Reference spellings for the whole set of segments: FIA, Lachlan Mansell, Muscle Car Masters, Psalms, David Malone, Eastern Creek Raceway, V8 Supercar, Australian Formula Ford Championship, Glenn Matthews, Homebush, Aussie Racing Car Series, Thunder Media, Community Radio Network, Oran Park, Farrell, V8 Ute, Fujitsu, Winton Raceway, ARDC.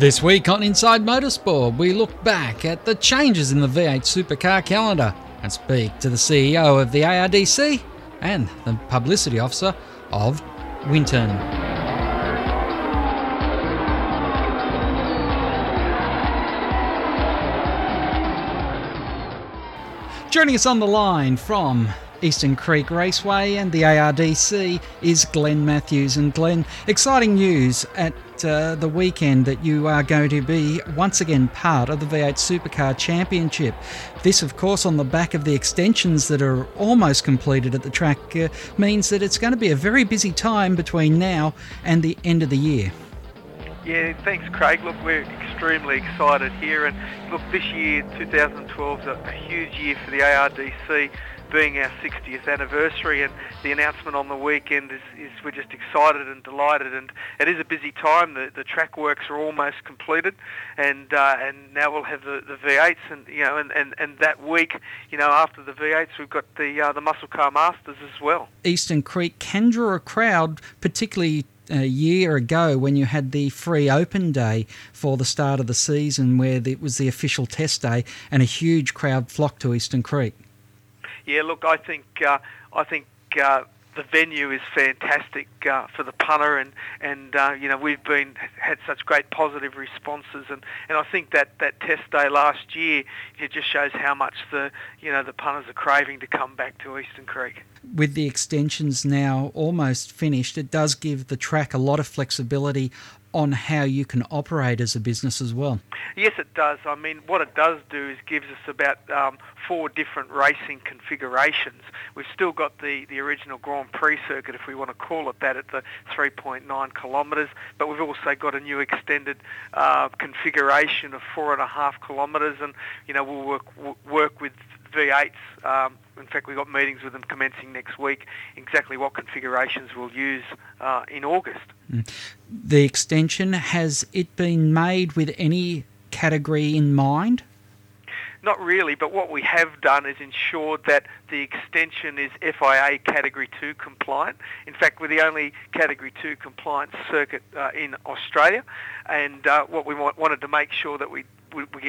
This week on Inside Motorsport, we look back at the changes in the V8 Supercar calendar and speak to the CEO of the ARDC and the publicity officer of Winton. Joining us on the line from Eastern Creek Raceway and the ARDC is Glenn Matthews. And Glenn, exciting news at the weekend that you are going to be once again part of the V8 Supercar Championship. This, of course, on the back of the extensions that are almost completed at the track, means that it's going to be a very busy time between now and the end of the year. Yeah, thanks, Craig. Look, we're extremely excited here. And look, this year, 2012, is a huge year for the ARDC, being our 60th anniversary, and the announcement on the weekend is we're just excited and delighted, and it is a busy time. The track works are almost completed, and now we'll have the V8s, and you know, and that week, you know, after the V8s, we've got the Muscle Car Masters as well. Eastern Creek can draw a crowd, particularly a year ago when you had the free open day for the start of the season, where it was the official test day, and a huge crowd flocked to Eastern Creek. Yeah, look, I think the venue is fantastic for the punter, and you know, we've had such great positive responses, and I think that test day last year, it just shows how much the punters are craving to come back to Eastern Creek. With the extensions now almost finished, it does give the track a lot of flexibility on how you can operate as a business as well. Yes, it does. I mean, what it does do is gives us about 4 different racing configurations. We've still got the original Grand Prix circuit, if we want to call it that, at the 3.9 kilometres, but we've also got a new extended configuration of 4.5 kilometres, and you know, we'll work with V8s. In fact, we've got meetings with them commencing next week, exactly what configurations we'll use in August. The extension, has it been made with any category in mind? Not really, but what we have done is ensured that the extension is FIA Category 2 compliant. In fact, we're the only Category 2 compliant circuit in Australia, and what we wanted to make sure that we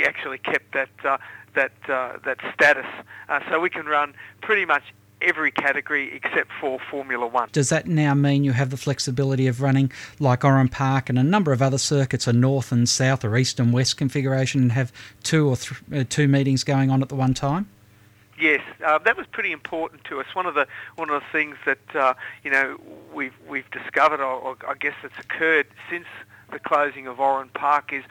actually kept that status, so we can run pretty much every category except for Formula One. Does that now mean you have the flexibility of running like Oran Park and a number of other circuits, a north and south or east and west configuration, and have two meetings going on at the one time? Yes, that was pretty important to us. One of the things that you know, we've discovered, or I guess that's occurred since the closing of Oran Park, is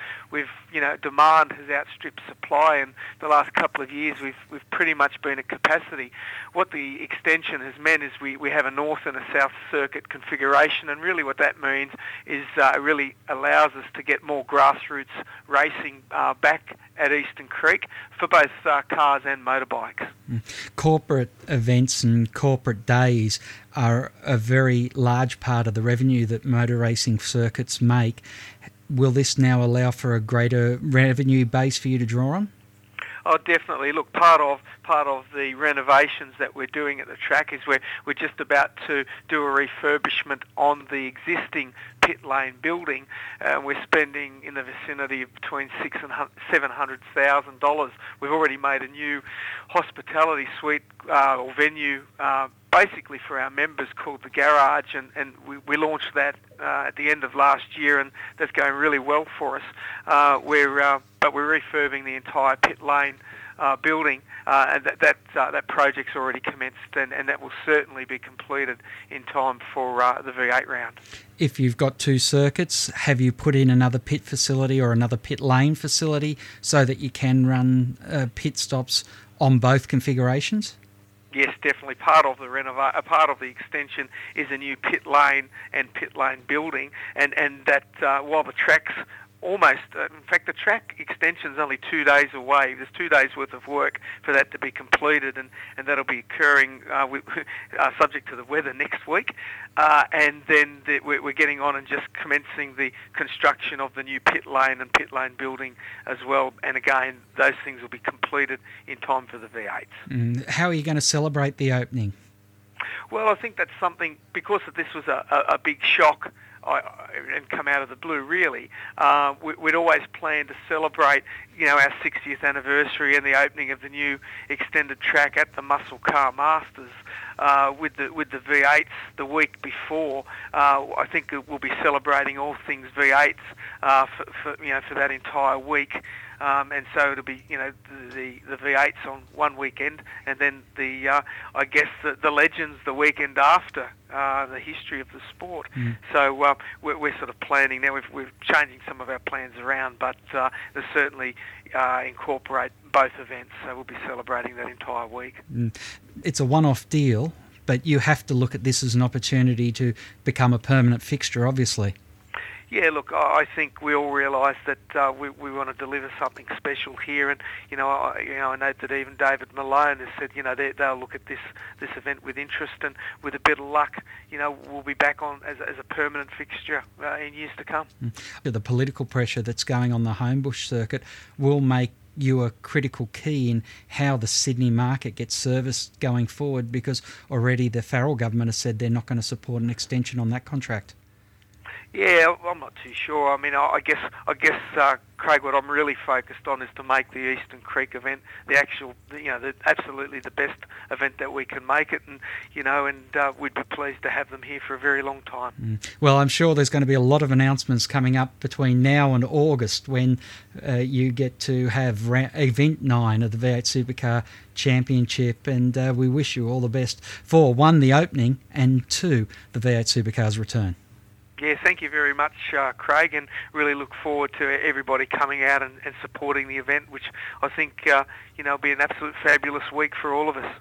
demand has outstripped supply, and the last couple of years we've pretty much been at capacity. What the extension has meant is we have a north and a south circuit configuration, and really what that means is it really allows us to get more grassroots racing back at Eastern Creek for both cars and motorbikes. Corporate events and corporate days are a very large part of the revenue that motor racing circuits make. Will this now allow for a greater revenue base for you to draw on? Oh, definitely. Look, part of the renovations that we're doing at the track is we're just about to do a refurbishment on the existing pit lane building. We're spending in the vicinity of between $600,000 and $700,000. We've already made a new hospitality suite or venue basically for our members called the Garage, and we launched that at the end of last year, and that's going really well for us. But we're refurbing the entire pit lane building, and that project's already commenced, and that will certainly be completed in time for the V8 round. If you've got 2 circuits, have you put in another pit facility or another pit lane facility so that you can run pit stops on both configurations? Yes, definitely. Part of the extension is a new pit lane and pit lane building, and that while the track's almost, in fact, the track extension's only 2 days away. There's 2 days worth of work for that to be completed, and that'll be occurring subject to the weather next week. And then we're getting on and just commencing the construction of the new pit lane and pit lane building as well. And again, those things will be completed in time for the V8s. How are you going to celebrate the opening? Well, I think that's something, because this was a big shock, and come out of the blue, really. We'd always planned to celebrate, you know, our 60th anniversary and the opening of the new extended track at the Muscle Car Masters with the V8s the week before. I think we'll be celebrating all things V8s for that entire week. And so it'll be, you know, the V8s on one weekend, and then the legends the weekend after, the history of the sport. Mm. So we're sort of planning now. We're changing some of our plans around, but there's certainly incorporate both events. So we'll be celebrating that entire week. Mm. It's a one-off deal, but you have to look at this as an opportunity to become a permanent fixture, obviously. Yeah, look, I think we all realise that we want to deliver something special here, and I know that even David Malone has said, you know, they'll look at this event with interest, and with a bit of luck, you know, we'll be back on as a permanent fixture in years to come. The political pressure that's going on the Homebush circuit will make you a critical key in how the Sydney market gets serviced going forward, because already the Farrell government has said they're not going to support an extension on that contract. Yeah, I'm not too sure. I mean, I guess, Craig, what I'm really focused on is to make the Eastern Creek event absolutely the best event that we can make it, and we'd be pleased to have them here for a very long time. Mm. Well, I'm sure there's going to be a lot of announcements coming up between now and August when you get to have Event 9 of the V8 Supercar Championship, and we wish you all the best for, one, the opening, and two, the V8 Supercar's return. Yeah, thank you very much, Craig, and really look forward to everybody coming out and supporting the event, which I think, will be an absolute fabulous week for all of us.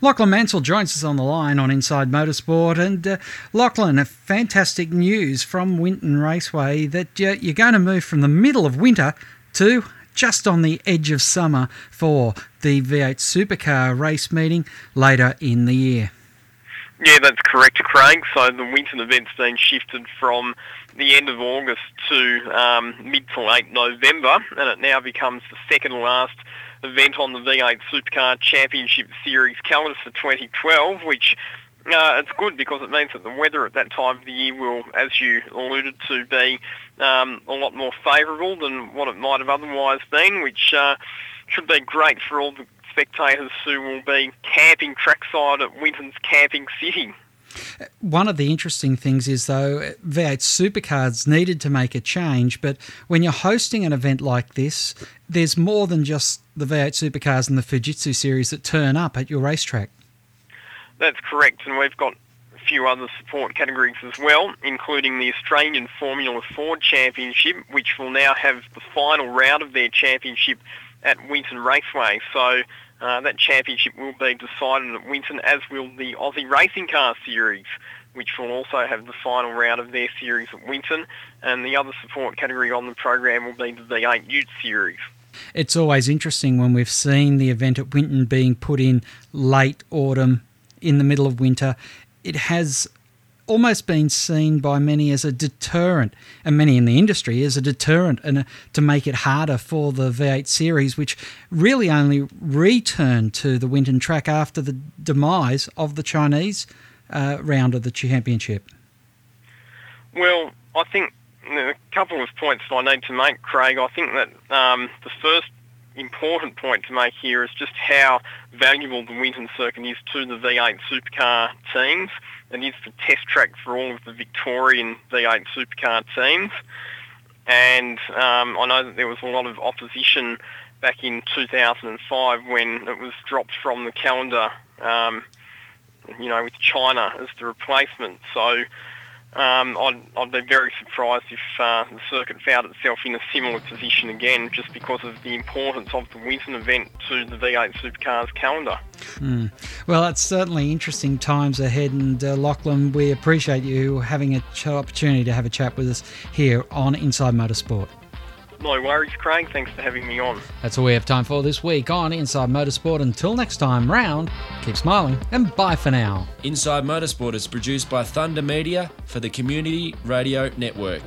Lachlan Mansell joins us on the line on Inside Motorsport. And Lachlan, fantastic news from Winton Raceway that you're going to move from the middle of winter to just on the edge of summer for the V8 Supercar race meeting later in the year. Yeah, that's correct, Craig. So the Winton event's been shifted from the end of August to mid to late November, and it now becomes the second last event on the V8 Supercar Championship Series calendar for 2012, which it's good because it means that the weather at that time of the year will, as you alluded to, be a lot more favourable than what it might have otherwise been, which should be great for all the spectators who will be camping trackside at Winton's Camping City. One of the interesting things is, though, V8 Supercars needed to make a change, but when you're hosting an event like this, there's more than just the V8 Supercars and the Fujitsu series that turn up at your racetrack. That's correct, and we've got a few other support categories as well, including the Australian Formula Ford Championship, which will now have the final round of their championship at Winton Raceway. So that championship will be decided at Winton, as will the Aussie Racing Car Series, which will also have the final round of their series at Winton. And the other support category on the program will be the V8 Ute series. It's always interesting when we've seen the event at Winton being put in late autumn, in the middle of winter. It has almost been seen by many as a deterrent, and many in the industry as a deterrent, and to make it harder for the V8 series, which really only returned to the Winton track after the demise of the Chinese round of the championship. Well, I think a couple of points that I need to make, Craig. I think that the first important point to make here is just how valuable the Winton circuit is to the V8 Supercar teams, and is the test track for all of the Victorian V8 Supercar teams. And I know that there was a lot of opposition back in 2005 when it was dropped from the calendar, with China as the replacement. So I'd be very surprised if the circuit found itself in a similar position again, just because of the importance of the Winton event to the V8 Supercars calendar. Mm. Well, it's certainly interesting times ahead, and Lachlan, we appreciate you having an opportunity to have a chat with us here on Inside Motorsport. No worries, Craig. Thanks for having me on. That's all we have time for this week on Inside Motorsport. Until next time round, keep smiling and bye for now. Inside Motorsport is produced by Thunder Media for the Community Radio Network.